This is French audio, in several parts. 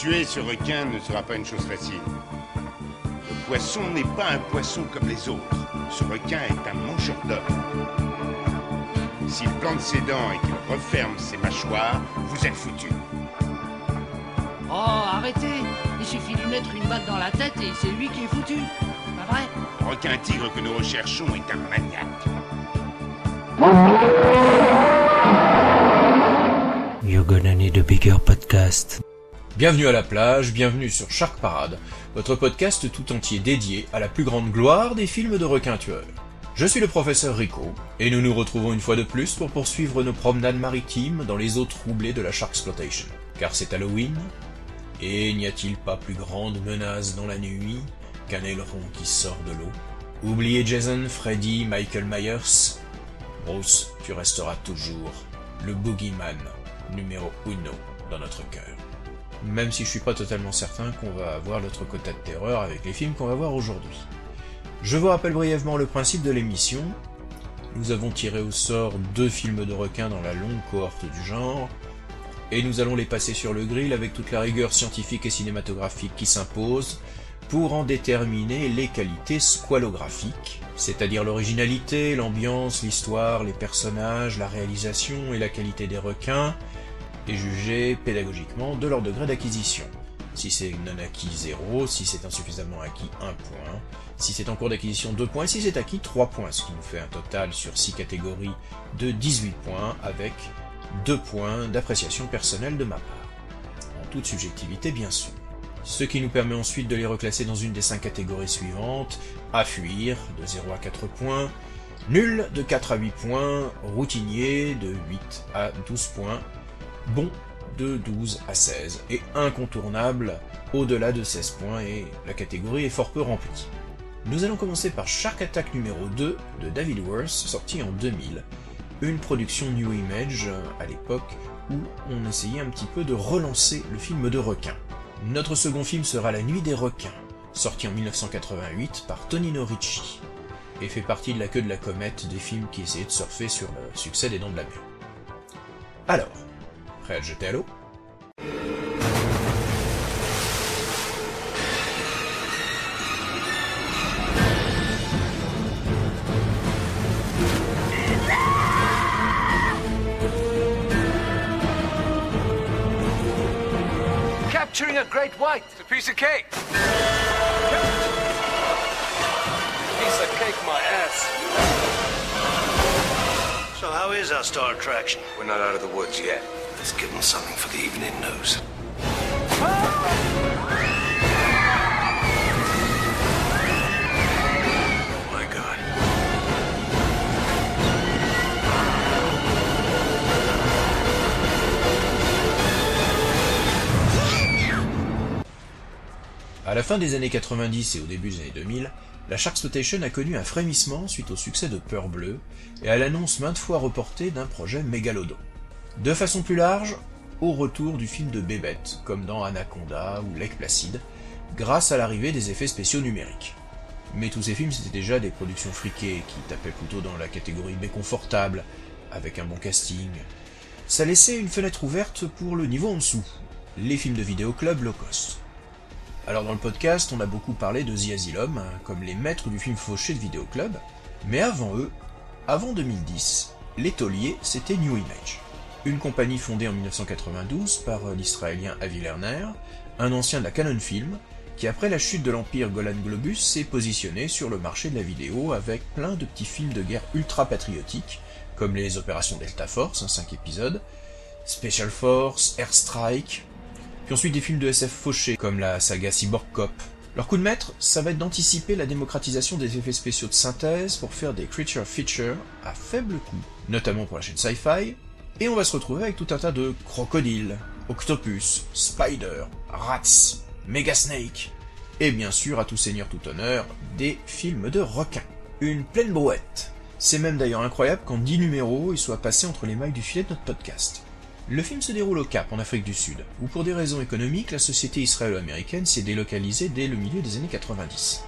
Tuer ce requin ne sera pas une chose facile. Le poisson n'est pas un poisson comme les autres. Ce requin est un mangeur d'hommes. S'il plante ses dents et qu'il referme ses mâchoires, vous êtes foutus. Oh, arrêtez! Il suffit de lui mettre une balle dans la tête et c'est lui qui est foutu. Pas vrai? Le requin-tigre que nous recherchons est un maniaque. You're gonna need a bigger podcast. Bienvenue à la plage, bienvenue sur Shark Parade, votre podcast tout entier dédié à la plus grande gloire des films de requins tueurs. Je suis le professeur Rico, et nous nous retrouvons une fois de plus pour poursuivre nos promenades maritimes dans les eaux troublées de la Sharksploitation. Car c'est Halloween, et n'y a-t-il pas plus grande menace dans la nuit qu'un aileron qui sort de l'eau? Oubliez Jason, Freddy, Michael Myers, Bruce, tu resteras toujours le boogeyman numéro uno dans notre cœur. Même si je suis pas totalement certain qu'on va avoir l'autre quota de terreur avec les films qu'on va voir aujourd'hui. Je vous rappelle brièvement le principe de l'émission. Nous avons tiré au sort 2 films de requins dans la longue cohorte du genre, et nous allons les passer sur le grill avec toute la rigueur scientifique et cinématographique qui s'impose pour en déterminer les qualités squalographiques, c'est-à-dire l'originalité, l'ambiance, l'histoire, les personnages, la réalisation et la qualité des requins, et juger pédagogiquement de leur degré d'acquisition. Si c'est non acquis 0, si c'est insuffisamment acquis 1 point, si c'est en cours d'acquisition 2 points, si c'est acquis 3 points, ce qui nous fait un total sur 6 catégories de 18 points avec 2 points d'appréciation personnelle de ma part. En toute subjectivité bien sûr. Ce qui nous permet ensuite de les reclasser dans une des 5 catégories suivantes, à fuir de 0 à 4 points, nul de 4 à 8 points, routinier de 8 à 12 points, bon de 12 à 16 et incontournable au-delà de 16 points et la catégorie est fort peu remplie. Nous allons commencer par Shark Attack numéro 2 de David Worth, sorti en 2000, une production New Image à l'époque où on essayait un petit peu de relancer le film de requins. Notre second film sera La Nuit des requins, sorti en 1988 par Tonino Ricci et fait partie de la queue de la comète des films qui essayaient de surfer sur le succès des Dents de la Mer. Alors, prêt à le jeter à l'eau? Capturing a great white, it's a piece of cake. Piece of cake, my ass. So how is our star attraction? We're not out of the woods yet. Let's give them something for the evening news. Oh my God. À la fin des années 90 et au début des années 2000, la Sharksploitation a connu un frémissement suite au succès de Peur Bleu et à l'annonce maintes fois reportée d'un projet Megalodon. De façon plus large, au retour du film de bébête, comme dans Anaconda ou Lake Placide, grâce à l'arrivée des effets spéciaux numériques. Mais tous ces films c'était déjà des productions friquées, qui tapaient plutôt dans la catégorie B confortable, avec un bon casting. Ça laissait une fenêtre ouverte pour le niveau en dessous, les films de vidéoclub low cost. Alors dans le podcast, on a beaucoup parlé de The Asylum, comme les maîtres du film fauché de vidéoclub, mais avant eux, avant 2010, les tauliers c'était New Image. Une compagnie fondée en 1992 par l'Israélien Avi Lerner, un ancien de la Canon Film, qui après la chute de l'Empire Golan Globus s'est positionné sur le marché de la vidéo avec plein de petits films de guerre ultra-patriotiques, comme les opérations Delta Force, 5 épisodes, Special Force, Airstrike, puis ensuite des films de SF fauchés, comme la saga Cyborg Cop. Leur coup de maître, ça va être d'anticiper la démocratisation des effets spéciaux de synthèse pour faire des creature features à faible coût, notamment pour la chaîne Sci-Fi, et on va se retrouver avec tout un tas de crocodiles, octopus, spider, rats, mega snake, et bien sûr, à tout seigneur tout honneur, des films de requins. Une pleine brouette. C'est même d'ailleurs incroyable qu'en 10 numéros, ils soient passés entre les mailles du filet de notre podcast. Le film se déroule au Cap, en Afrique du Sud, où pour des raisons économiques, la société israélo-américaine s'est délocalisée dès le milieu des années 90.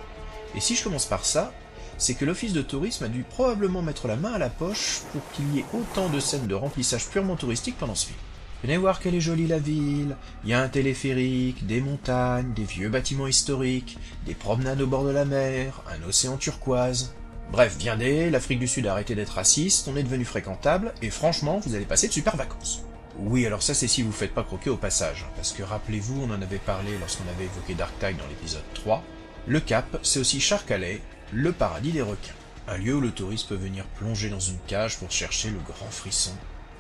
Et si je commence par ça, c'est que l'office de tourisme a dû probablement mettre la main à la poche pour qu'il y ait autant de scènes de remplissage purement touristique pendant ce film. Venez voir qu'elle est jolie la ville, il y a un téléphérique, des montagnes, des vieux bâtiments historiques, des promenades au bord de la mer, un océan turquoise. Bref, viendez, l'Afrique du Sud a arrêté d'être raciste, on est devenu fréquentable, et franchement, vous allez passer de super vacances. Oui, alors ça c'est si vous faites pas croquer au passage, parce que rappelez-vous, on en avait parlé lorsqu'on avait évoqué Dark Tide dans l'épisode 3, le Cap, c'est aussi Shark Alley, le paradis des requins. Un lieu où le touriste peut venir plonger dans une cage pour chercher le grand frisson,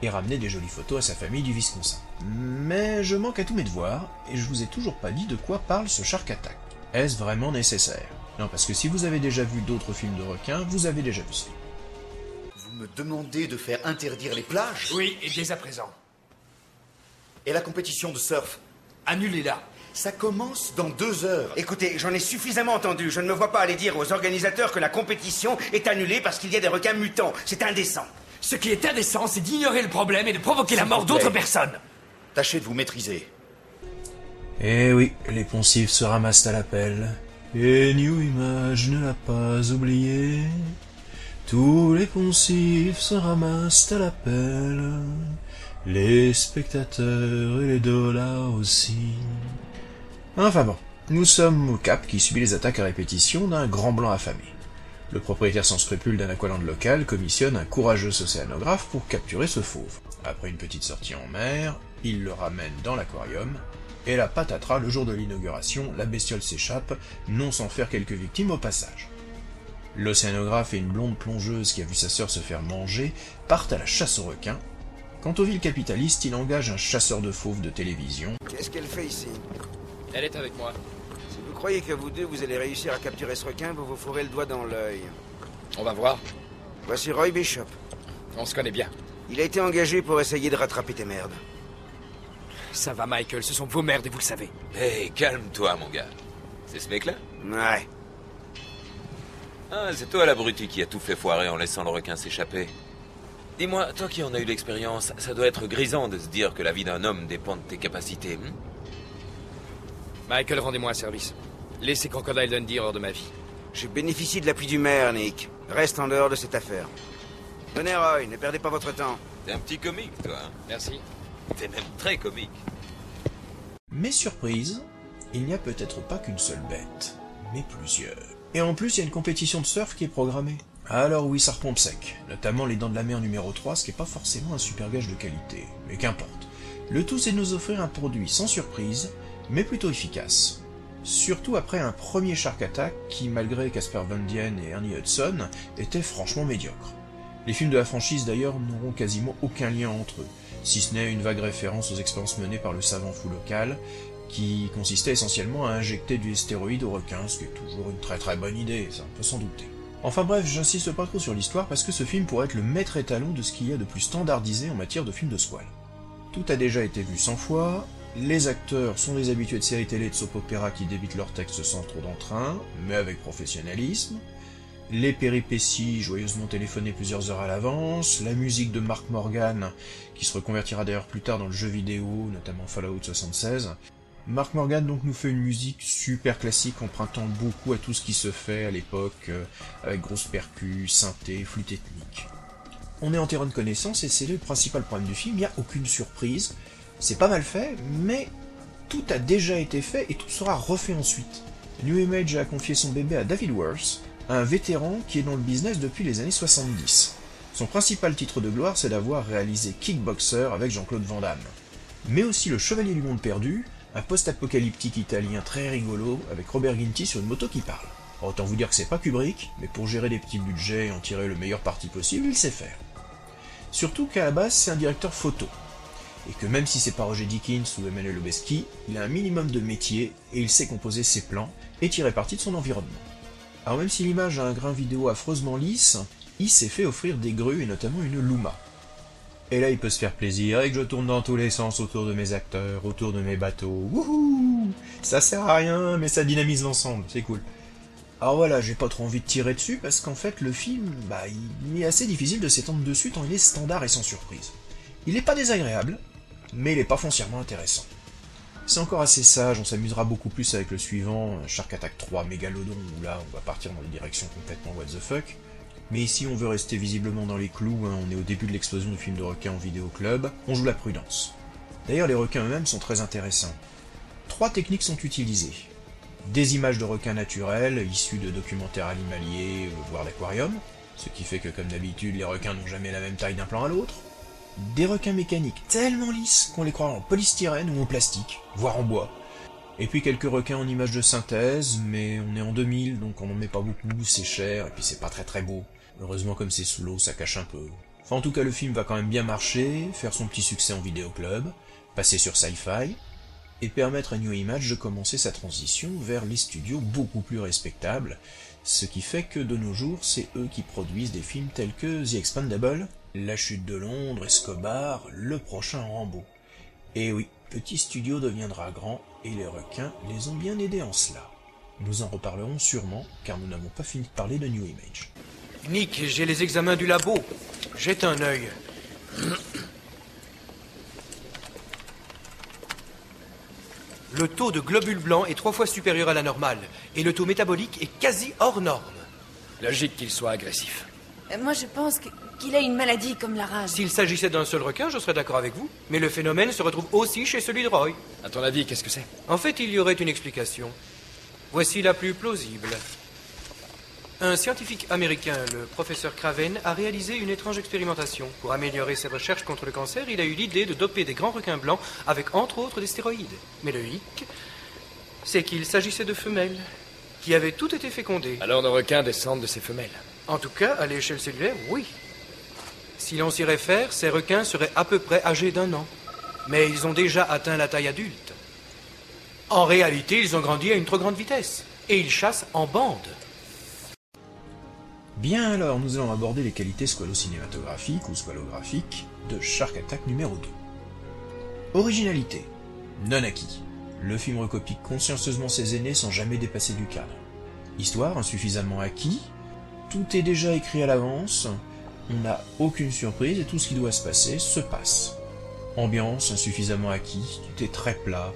et ramener des jolies photos à sa famille du Wisconsin. Mais je manque à tous mes devoirs, et je vous ai toujours pas dit de quoi parle ce Shark Attack. Est-ce vraiment nécessaire? Non, parce que si vous avez déjà vu d'autres films de requins, vous avez déjà vu ça. Vous me demandez de faire interdire les plages? Oui, et dès à présent. Et la compétition de surf? Annulez-la. Ça commence dans 2 heures. Écoutez, j'en ai suffisamment entendu. Je ne me vois pas aller dire aux organisateurs que la compétition est annulée parce qu'il y a des requins mutants. C'est indécent. Ce qui est indécent, c'est d'ignorer le problème et de provoquer la mort d'autres personnes. Tâchez de vous maîtriser. Eh oui, les poncifs se ramassent à l'appel. Et New Image ne l'a pas oublié. Tous les poncifs se ramassent à l'appel. Les spectateurs et les dollars aussi. Enfin bon, nous sommes au Cap qui subit les attaques à répétition d'un grand blanc affamé. Le propriétaire sans scrupules d'un aqualand local commissionne un courageux océanographe pour capturer ce fauve. Après une petite sortie en mer, il le ramène dans l'aquarium, et la patatras, le jour de l'inauguration, la bestiole s'échappe, non sans faire quelques victimes au passage. L'océanographe et une blonde plongeuse qui a vu sa sœur se faire manger partent à la chasse aux requins. Quant aux villes capitalistes, il engage un chasseur de fauves de télévision. Qu'est-ce qu'elle fait ici ? Elle est avec moi. Si vous croyez que vous deux, vous allez réussir à capturer ce requin, vous vous fourrez le doigt dans l'œil. On va voir. Voici Roy Bishop. On se connaît bien. Il a été engagé pour essayer de rattraper tes merdes. Ça va, Michael, ce sont vos merdes et vous le savez. Hey, calme-toi, mon gars. C'est ce mec-là? Ouais. Ah, c'est toi l'abruti qui a tout fait foirer en laissant le requin s'échapper. Dis-moi, toi qui en as eu l'expérience, ça doit être grisant de se dire que la vie d'un homme dépend de tes capacités, hein? Michael, rendez-moi un service. Laissez Crocodile Dundee hors de ma vie. Je bénéficie de l'appui du maire, Nick. Reste en dehors de cette affaire. Venez, Roy, ne perdez pas votre temps. T'es un petit comique, toi. Hein? Merci. T'es même très comique. Mais surprise, il n'y a peut-être pas qu'une seule bête, mais plusieurs. Et en plus, il y a une compétition de surf qui est programmée. Alors oui, ça repompe sec. Notamment les Dents de la Mer numéro 3, ce qui n'est pas forcément un super gage de qualité. Mais qu'importe. Le tout, c'est de nous offrir un produit sans surprise, mais plutôt efficace. Surtout après un premier Shark Attack qui, malgré Casper Van Dien et Ernie Hudson, était franchement médiocre. Les films de la franchise d'ailleurs n'auront quasiment aucun lien entre eux, si ce n'est une vague référence aux expériences menées par le savant fou local, qui consistait essentiellement à injecter du stéroïde aux requins, ce qui est toujours une très très bonne idée, ça on peut s'en douter. Enfin bref, j'insiste pas trop sur l'histoire parce que ce film pourrait être le maître étalon de ce qu'il y a de plus standardisé en matière de films de squale. Tout a déjà été vu 100 fois, les acteurs sont les habitués de séries télé et de soap-opéra qui débitent leurs textes sans trop d'entrain, mais avec professionnalisme. Les péripéties joyeusement téléphonées plusieurs heures à l'avance, la musique de Mark Morgan, qui se reconvertira d'ailleurs plus tard dans le jeu vidéo, notamment Fallout 76. Mark Morgan donc nous fait une musique super classique empruntant beaucoup à tout ce qui se fait à l'époque, avec grosses percus, synthé, flûte ethnique. On est en terrain de connaissance et c'est le principal problème du film, il n'y a aucune surprise. C'est pas mal fait, mais tout a déjà été fait et tout sera refait ensuite. New Image a confié son bébé à David Worth, un vétéran qui est dans le business depuis les années 70. Son principal titre de gloire, c'est d'avoir réalisé Kickboxer avec Jean-Claude Van Damme. Mais aussi Le Chevalier du Monde Perdu, un post-apocalyptique italien très rigolo avec Robert Ginty sur une moto qui parle. Autant vous dire que c'est pas Kubrick, mais pour gérer des petits budgets et en tirer le meilleur parti possible, il sait faire. Surtout qu'à la base, c'est un directeur photo. Et que même si c'est pas Roger Deakins ou Emmanuel Lubezki, il a un minimum de métier, et il sait composer ses plans, et tirer parti de son environnement. Alors même si l'image a un grain vidéo affreusement lisse, il s'est fait offrir des grues, et notamment une Luma. Et là il peut se faire plaisir, et que je tourne dans tous les sens autour de mes acteurs, autour de mes bateaux, wouhou! Ça sert à rien, mais ça dynamise l'ensemble, c'est cool. Alors voilà, j'ai pas trop envie de tirer dessus, parce qu'en fait le film, bah, il est assez difficile de s'étendre dessus tant il est standard et sans surprise. Il est pas désagréable, mais il n'est pas foncièrement intéressant. C'est encore assez sage, on s'amusera beaucoup plus avec le suivant, Shark Attack 3, Megalodon, où là on va partir dans des directions complètement what the fuck, mais ici on veut rester visiblement dans les clous, hein, on est au début de l'explosion du film de requin en vidéoclub, on joue la prudence. D'ailleurs, les requins eux-mêmes sont très intéressants. Trois techniques sont utilisées. Des images de requins naturels, issues de documentaires animaliers, voire d'aquarium, ce qui fait que, comme d'habitude, les requins n'ont jamais la même taille d'un plan à l'autre. Des requins mécaniques tellement lisses qu'on les croit en polystyrène ou en plastique, voire en bois. Et puis quelques requins en images de synthèse, mais on est en 2000, donc on n'en met pas beaucoup, c'est cher, et puis c'est pas très beau. Heureusement, comme c'est sous l'eau, ça cache un peu. Enfin, en tout cas, le film va quand même bien marcher, faire son petit succès en vidéoclub, passer sur Sci-Fi, et permettre à New Image de commencer sa transition vers les studios beaucoup plus respectables, ce qui fait que de nos jours, c'est eux qui produisent des films tels que The Expendables, La chute de Londres, Escobar, le prochain Rambo. Et oui, petit studio deviendra grand, et les requins les ont bien aidés en cela. Nous en reparlerons sûrement, car nous n'avons pas fini de parler de New Image. Nick, j'ai les examens du labo. Jette un œil. Le taux de globules blancs est 3 fois supérieur à la normale, et le taux métabolique est quasi hors norme. Logique qu'il soit agressif. Moi, je pense qu'il a une maladie comme la rage. S'il s'agissait d'un seul requin, je serais d'accord avec vous. Mais le phénomène se retrouve aussi chez celui de Roy. À ton avis, qu'est-ce que c'est? En fait, il y aurait une explication. Voici la plus plausible. Un scientifique américain, le professeur Craven, a réalisé une étrange expérimentation. Pour améliorer ses recherches contre le cancer, il a eu l'idée de doper des grands requins blancs avec, entre autres, des stéroïdes. Mais le hic, c'est qu'il s'agissait de femelles, qui avaient toutes été fécondées. Alors nos requins descendent de ces femelles. En tout cas, à l'échelle cellulaire, oui. Si l'on s'y réfère, ces requins seraient à peu près âgés d'1 an. Mais ils ont déjà atteint la taille adulte. En réalité, ils ont grandi à une trop grande vitesse. Et ils chassent en bande. Bien alors, nous allons aborder les qualités squalo-cinématographiques ou squalographiques de Shark Attack numéro 2. Originalité. Non acquis. Le film recopie consciencieusement ses aînés sans jamais dépasser du cadre. Histoire insuffisamment acquis. Tout est déjà écrit à l'avance. On n'a aucune surprise et tout ce qui doit se passer se passe. Ambiance insuffisamment acquis. Tout est très plat.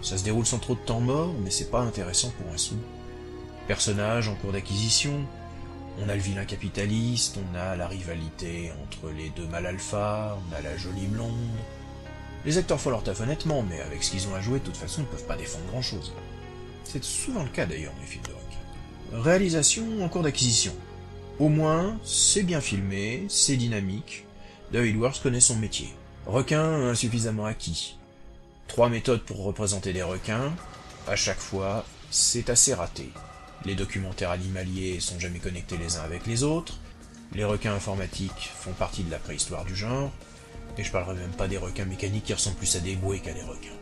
Ça se déroule sans trop de temps mort, mais c'est pas intéressant pour un sou. Personnages en cours d'acquisition. On a le vilain capitaliste, on a la rivalité entre les deux mâles alpha, on a la jolie blonde. Les acteurs font leur taf honnêtement, mais avec ce qu'ils ont à jouer, de toute façon, ils ne peuvent pas défendre grand-chose. C'est souvent le cas d'ailleurs dans les films de rock. Réalisation en cours d'acquisition. Au moins, c'est bien filmé, c'est dynamique. David Worth connaît son métier. Requin insuffisamment acquis. 3 méthodes pour représenter des requins. À chaque fois, c'est assez raté. Les documentaires animaliers sont jamais connectés les uns avec les autres, les requins informatiques font partie de la préhistoire du genre, et je parlerai même pas des requins mécaniques qui ressemblent plus à des bouées qu'à des requins.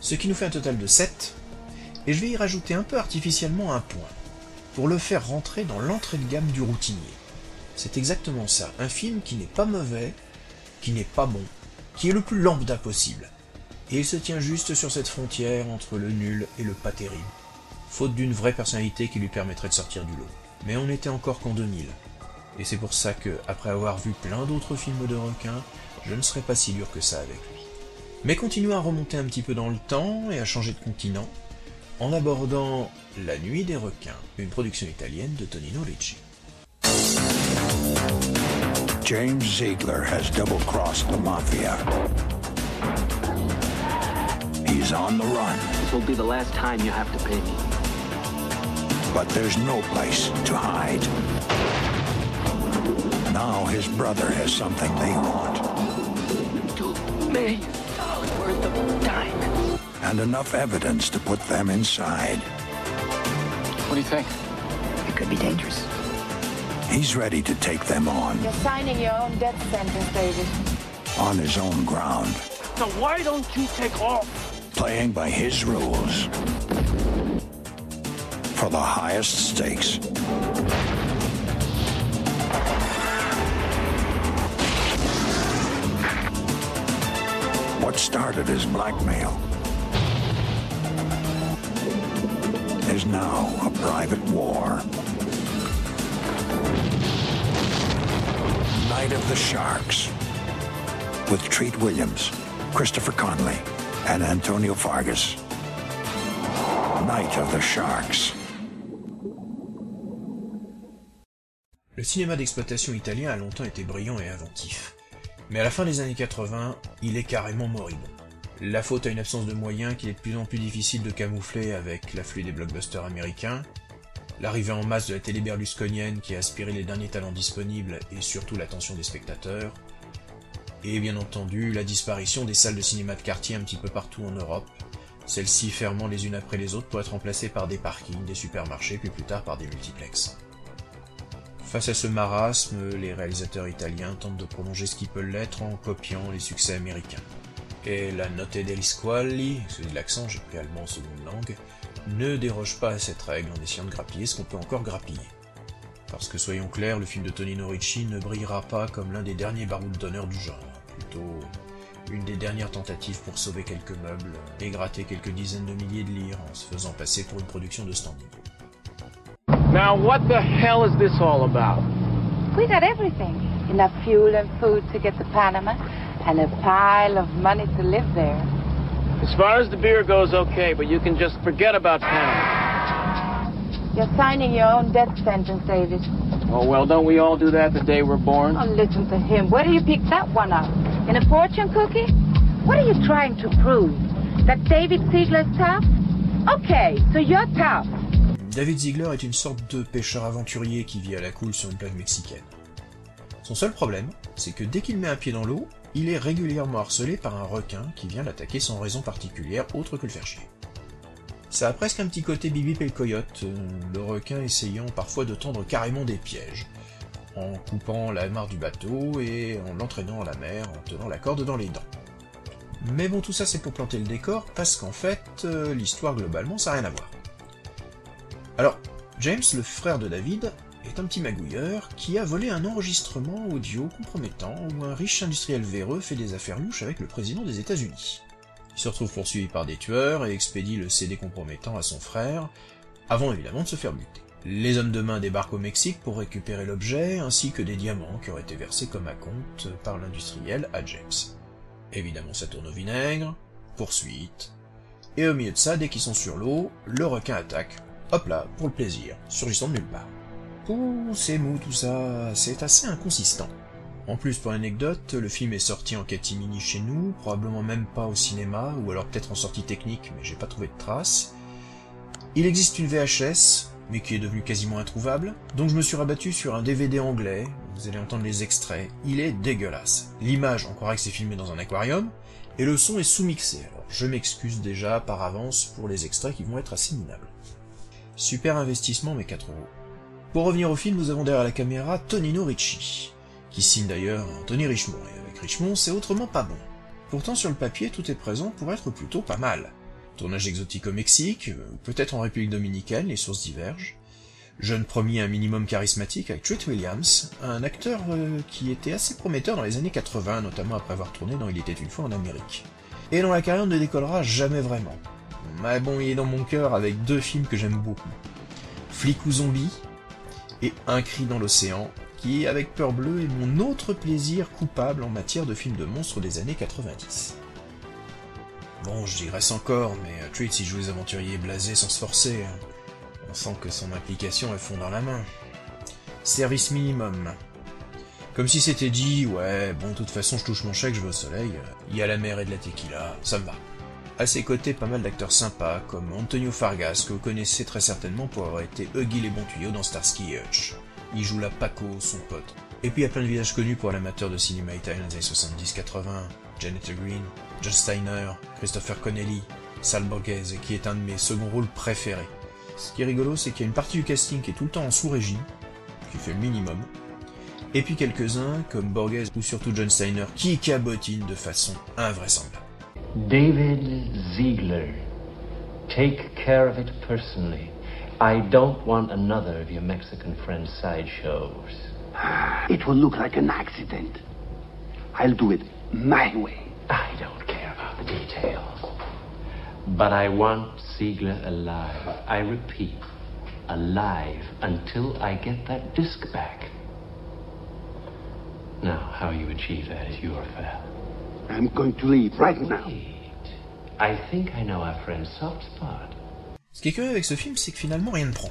Ce qui nous fait un total de 7, et je vais y rajouter un peu artificiellement un point, pour le faire rentrer dans l'entrée de gamme du routinier. C'est exactement ça, un film qui n'est pas mauvais, qui n'est pas bon, qui est le plus lambda possible, et il se tient juste sur cette frontière entre le nul et le pas terrible. Faute d'une vraie personnalité qui lui permettrait de sortir du lot. Mais on n'était encore qu'en 2000. Et c'est pour ça que, après avoir vu plein d'autres films de requins, je ne serais pas si dur que ça avec lui. Mais continuons à remonter un petit peu dans le temps et à changer de continent, en abordant La Nuit des requins, une production italienne de Tonino Ricci. James Ziegler has double-crossed the mafia. He's on the run. This will be the last time you have to pay me. But there's no place to hide. Now his brother has something they want. $2 million worth of diamonds. And enough evidence to put them inside. What do you think? It could be dangerous. He's ready to take them on. You're signing your own death sentence, David. On his own ground. So why don't you take off? Playing by his rules. For the highest stakes. What started as blackmail is now a private war. Night of the Sharks with Treat Williams, Christopher Conley, and Antonio Fargas. Night of the Sharks. Le cinéma d'exploitation italien a longtemps été brillant et inventif. Mais à la fin des années 80, il est carrément moribond. La faute à une absence de moyens qu'il est de plus en plus difficile de camoufler avec l'afflux des blockbusters américains, l'arrivée en masse de la télé berlusconienne qui a aspiré les derniers talents disponibles et surtout l'attention des spectateurs, et bien entendu la disparition des salles de cinéma de quartier un petit peu partout en Europe, celles-ci fermant les unes après les autres pour être remplacées par des parkings, des supermarchés, puis plus tard par des multiplexes. Face à ce marasme, les réalisateurs italiens tentent de prolonger ce qui peut l'être en copiant les succès américains. Et la Notte degli Squali, c'est de l'accent, j'ai pris allemand en seconde langue, ne déroge pas à cette règle en essayant de grappiller ce qu'on peut encore grappiller. Parce que soyons clairs, le film de Tonino Ricci ne brillera pas comme l'un des derniers barouds d'honneur du genre, plutôt une des dernières tentatives pour sauver quelques meubles et gratter quelques dizaines de milliers de lire en se faisant passer pour une production de standing. Now what the hell is this all about? We got everything. Enough fuel and food to get to Panama, and a pile of money to live there. As far as the beer goes, okay, but you can just forget about Panama. You're signing your own death sentence, David. Oh, well, don't we all do that the day we're born? Oh, listen to him. Where do you pick that one up? In a fortune cookie? What are you trying to prove? That David Ziegler's tough? Okay, so you're tough. David Ziegler est une sorte de pêcheur aventurier qui vit à la cool sur une plage mexicaine. Son seul problème, c'est que dès qu'il met un pied dans l'eau, il est régulièrement harcelé par un requin qui vient l'attaquer sans raison particulière autre que le faire chier. Ça a presque un petit côté Bibip et le coyote, le requin essayant parfois de tendre carrément des pièges, en coupant la marre du bateau et en l'entraînant à la mer en tenant la corde dans les dents. Mais bon, tout ça c'est pour planter le décor, parce qu'en fait, l'histoire globalement ça n'a rien à voir. Alors, James, le frère de David, est un petit magouilleur qui a volé un enregistrement audio compromettant où un riche industriel véreux fait des affaires louches avec le président des États-Unis. Il se retrouve poursuivi par des tueurs et expédie le CD compromettant à son frère, avant évidemment de se faire buter. Les hommes de main débarquent au Mexique pour récupérer l'objet ainsi que des diamants qui auraient été versés comme acompte par l'industriel à James. Évidemment, ça tourne au vinaigre, poursuite, et au milieu de ça, dès qu'ils sont sur l'eau, le requin attaque. Hop là, pour le plaisir, surgissant de nulle part. Pouh, c'est mou tout ça, c'est assez inconsistant. En plus, pour l'anecdote, le film est sorti en catimini chez nous, probablement même pas au cinéma, ou alors peut-être en sortie technique, mais j'ai pas trouvé de traces. Il existe une VHS, mais qui est devenue quasiment introuvable, donc je me suis rabattu sur un DVD anglais, vous allez entendre les extraits, il est dégueulasse. L'image, on croirait que c'est filmé dans un aquarium, et le son est sous-mixé, alors je m'excuse déjà par avance pour les extraits qui vont être assez minables. Super investissement, mais 4 €. Pour revenir au film, nous avons derrière la caméra Tonino Ricci, qui signe d'ailleurs Anthony Richmond, et avec Richmond, c'est autrement pas bon. Pourtant, sur le papier, tout est présent pour être plutôt pas mal. Tournage exotique au Mexique, peut-être en République Dominicaine, les sources divergent. Jeune promis un minimum charismatique avec Treat Williams, un acteur qui était assez prometteur dans les années 80, notamment après avoir tourné dans Il était une fois en Amérique. Et dont la carrière ne décollera jamais vraiment. Mais bon, il est dans mon cœur avec 2 films que j'aime beaucoup. Flic ou zombie, et Un cri dans l'océan, qui, avec Peur Bleu, est mon autre plaisir coupable en matière de films de monstres des années 90. Bon, je digresse encore, mais Treat s'y joue les aventuriers blasés sans se forcer. On sent que son implication est fond dans la main. Service minimum. Comme si c'était dit, ouais, bon, de toute façon, je touche mon chèque, je vais au soleil, il y a la mer et de la tequila, ça me va. À ses côtés, pas mal d'acteurs sympas, comme Antonio Fargas, que vous connaissez très certainement pour avoir été Huggy les bons tuyaux dans Starsky et Hutch. Il joue la Paco, son pote. Et puis il y a plein de visages connus pour l'amateur de cinéma italien des années 70-80, Janet Green, John Steiner, Christopher Connelly, Sal Borghese, qui est un de mes seconds rôles préférés. Ce qui est rigolo, c'est qu'il y a une partie du casting qui est tout le temps en sous-régie, qui fait le minimum, et puis quelques-uns, comme Borghese ou surtout John Steiner, qui cabotinent de façon invraisemblable. David Ziegler, take care of it personally. I don't want another of your Mexican friend's sideshows. It will look like an accident. I'll do it my way. I don't care about the details. But I want Ziegler alive. I repeat, alive until I get that disc back. Now, how you achieve that is your affair. I'm going to leave right now. I think I know our friend's soft spot. Ce qui est curieux avec ce film, c'est que finalement rien ne prend.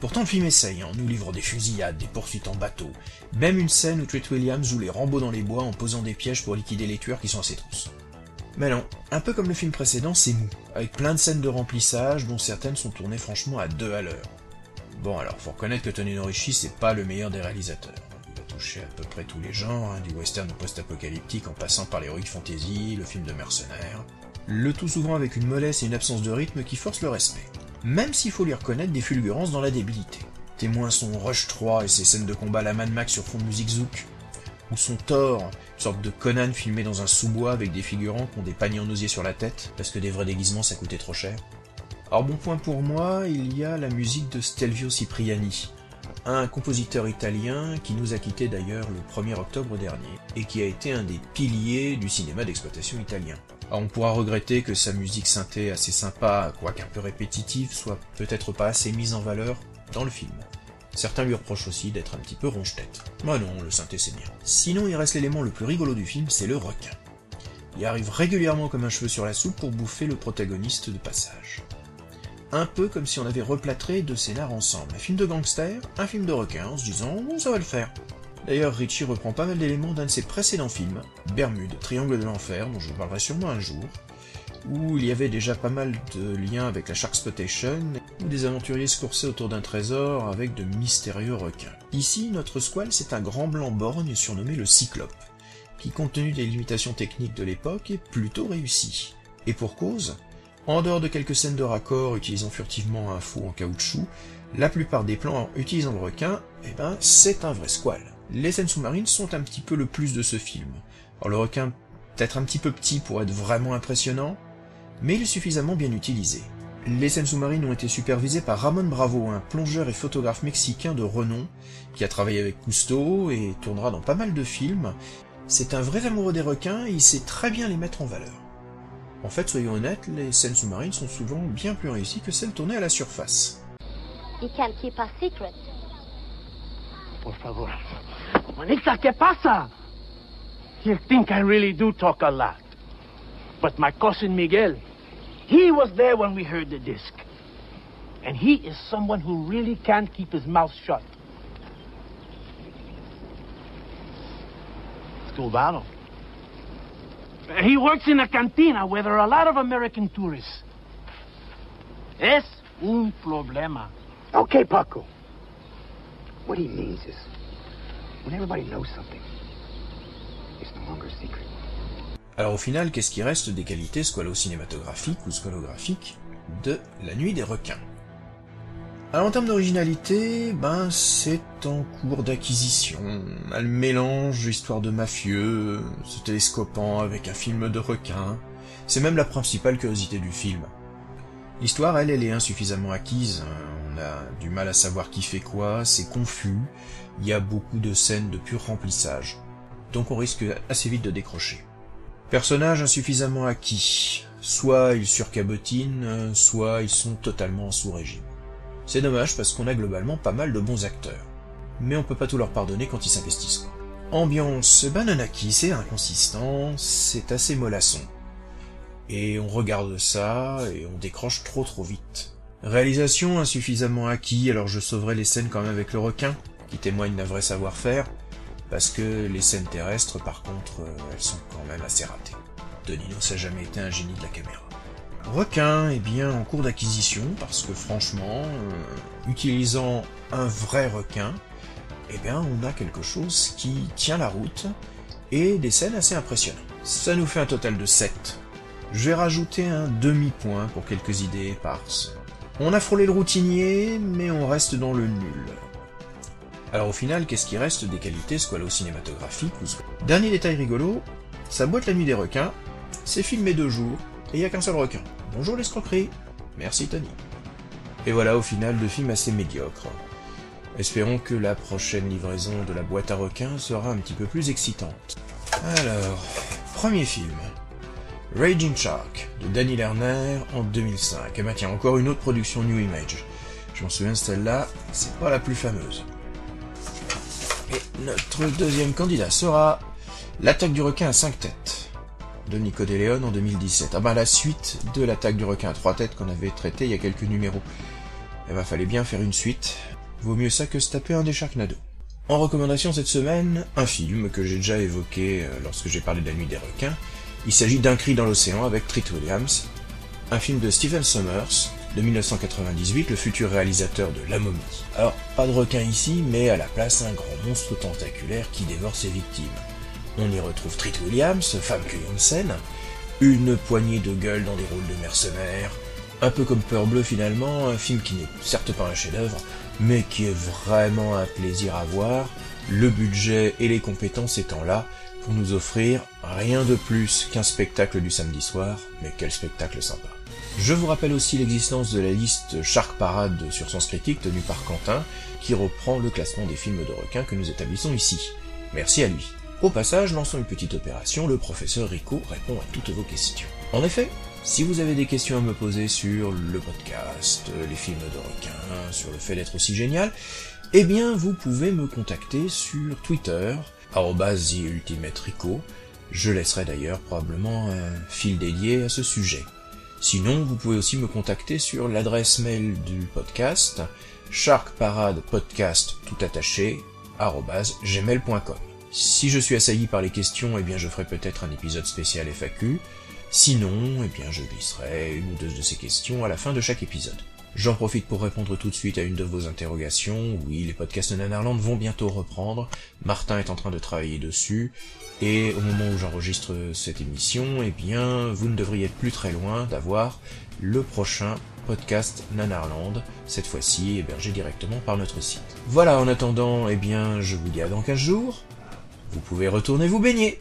Pourtant le film essaye, en nous livrant des fusillades, des poursuites en bateau, même une scène où Treat Williams joue les Rambo dans les bois en posant des pièges pour liquider les tueurs qui sont à ses trousses. Mais non, un peu comme le film précédent, c'est mou, avec plein de scènes de remplissage dont certaines sont tournées franchement à 2 à l'heure. Bon alors, faut reconnaître que Tonino Ricci c'est pas le meilleur des réalisateurs. Il a touché à peu près tous les genres, hein, du western au post-apocalyptique en passant par l'héroïque fantasy, le film de mercenaires, le tout souvent avec une mollesse et une absence de rythme qui forcent le respect. Même s'il faut lui reconnaître des fulgurances dans la débilité. Témoins sont Rush 3 et ses scènes de combat à la Mad Max sur fond de musique zouk, ou son Thor, une sorte de Conan filmé dans un sous-bois avec des figurants qui ont des paniers en osier sur la tête, parce que des vrais déguisements ça coûtait trop cher. Alors bon point pour moi, il y a la musique de Stelvio Cipriani, un compositeur italien qui nous a quittés d'ailleurs le 1er octobre dernier, et qui a été un des piliers du cinéma d'exploitation italien. Alors on pourra regretter que sa musique synthé assez sympa, quoique un peu répétitive, soit peut-être pas assez mise en valeur dans le film. Certains lui reprochent aussi d'être un petit peu ronge-tête. Bah non, le synthé c'est bien. Sinon, il reste l'élément le plus rigolo du film, c'est le requin. Il arrive régulièrement comme un cheveu sur la soupe pour bouffer le protagoniste de passage. Un peu comme si on avait replâtré deux scénars ensemble, un film de gangster, un film de requin, en se disant « ça va le faire ». D'ailleurs, Ricci reprend pas mal d'éléments d'un de ses précédents films, Bermude, Triangle de l'Enfer, dont je vous parlerai sûrement un jour, où il y avait déjà pas mal de liens avec la Sharksploitation, où des aventuriers se coursaient autour d'un trésor avec de mystérieux requins. Ici, notre squale, c'est un grand blanc borgne surnommé le Cyclope, qui compte tenu des limitations techniques de l'époque est plutôt réussi. Et pour cause, en dehors de quelques scènes de raccord utilisant furtivement un fou en caoutchouc, la plupart des plans utilisant le requin, c'est un vrai squale. Les scènes sous-marines sont un petit peu le plus de ce film. Alors le requin, peut-être un petit peu petit pour être vraiment impressionnant, mais il est suffisamment bien utilisé. Les scènes sous-marines ont été supervisées par Ramon Bravo, un plongeur et photographe mexicain de renom, qui a travaillé avec Cousteau et tournera dans pas mal de films. C'est un vrai amoureux des requins et il sait très bien les mettre en valeur. En fait, soyons honnêtes, les scènes sous-marines sont souvent bien plus réussies que celles tournées à la surface. You can't keep our secret. Por favor. Manita, ¿qué pasa? You think I really do talk a lot. But my cousin Miguel, he was there when we heard the disc. And he is someone who really can't keep his mouth shut. It's Cubano. He works in a cantina where there are a lot of American tourists. Es un problema. Okay, Paco. What he means is, when everybody knows something, it's no longer a secret. Alors au final, qu'est-ce qui reste des qualités squalo-cinématographiques ou squalographiques de La Nuit des Requins? Alors en termes d'originalité, c'est en cours d'acquisition. On a le mélange histoire de mafieux, se télescopant avec un film de requin. C'est même la principale curiosité du film. L'histoire, elle est insuffisamment acquise. On a du mal à savoir qui fait quoi, c'est confus. Il y a beaucoup de scènes de pur remplissage. Donc on risque assez vite de décrocher. Personnages insuffisamment acquis, soit ils surcabotinent, soit ils sont totalement en sous-régime. C'est dommage parce qu'on a globalement pas mal de bons acteurs, mais on peut pas tout leur pardonner quand ils s'investissent pas. Ambiance, non acquis, c'est inconsistant, c'est assez mollasson. Et on regarde ça, et on décroche trop vite. Réalisation insuffisamment acquis, alors je sauverai les scènes quand même avec le requin, qui témoigne d'un vrai savoir-faire, parce que les scènes terrestres, par contre, elles sont quand même assez ratées. Tonino, ça n'a jamais été un génie de la caméra. Requin, en cours d'acquisition, parce que franchement, utilisant un vrai requin, on a quelque chose qui tient la route, et des scènes assez impressionnantes. Ça nous fait un total de 7. Je vais rajouter un demi-point pour quelques idées éparses. On a frôlé le routinier, mais on reste dans le nul. Alors au final, qu'est-ce qui reste des qualités squalo-cinématographiques ou... Dernier détail rigolo, ça boîte La Nuit des Requins, c'est filmé 2 jours, et il n'y a qu'un seul requin. Bonjour l'escroquerie, merci Tony. Et voilà au final 2 films assez médiocres. Espérons que la prochaine livraison de la boîte à requins sera un petit peu plus excitante. Alors, premier film, Raging Shark, de Avi Lerner en 2005. Et tiens, encore une autre production New Image. Je m'en souviens, celle-là, c'est pas la plus fameuse. Et notre deuxième candidat sera L'attaque du requin à 5 têtes de Nico de Leon en 2017. La suite de L'attaque du requin à 3 têtes qu'on avait traité il y a quelques numéros. Fallait bien faire une suite. Vaut mieux ça que se taper un des Sharknado. En recommandation cette semaine, un film que j'ai déjà évoqué lorsque j'ai parlé de La Nuit des Requins, Il s'agit d'Un cri dans l'océan avec Treat Williams, un film de Stephen Sommers, de 1998, le futur réalisateur de La Momie. Alors, pas de requin ici, mais à la place un grand monstre tentaculaire qui dévore ses victimes. On y retrouve Treat Williams, femme cueillante saine, une poignée de gueule dans des rôles de mercenaires, un peu comme Peur Bleu finalement, un film qui n'est certes pas un chef-d'œuvre, mais qui est vraiment un plaisir à voir, le budget et les compétences étant là pour nous offrir rien de plus qu'un spectacle du samedi soir, mais quel spectacle sympa. Je vous rappelle aussi l'existence de la liste Shark Parade sur Sens Critique tenue par Quentin, qui reprend le classement des films de requins que nous établissons ici. Merci à lui. Au passage, lançons une petite opération, le professeur Rico répond à toutes vos questions. En effet, si vous avez des questions à me poser sur le podcast, les films de requins, sur le fait d'être aussi génial, eh bien vous pouvez me contacter sur Twitter, @TheUltimateRico, je laisserai d'ailleurs probablement un fil dédié à ce sujet. Sinon, vous pouvez aussi me contacter sur l'adresse mail du podcast, sharkparadepodcast@gmail.com. Si je suis assailli par les questions, eh bien je ferai peut-être un épisode spécial FAQ. Sinon, eh bien je glisserai une ou deux de ces questions à la fin de chaque épisode. J'en profite pour répondre tout de suite à une de vos interrogations. Oui, les podcasts de Nanarland vont bientôt reprendre. Martin est en train de travailler dessus. Et au moment où j'enregistre cette émission, eh bien, vous ne devriez être plus très loin d'avoir le prochain podcast Nanarland. Cette fois-ci, hébergé directement par notre site. Voilà, en attendant, eh bien, je vous dis à dans 15 jours. Vous pouvez retourner vous baigner.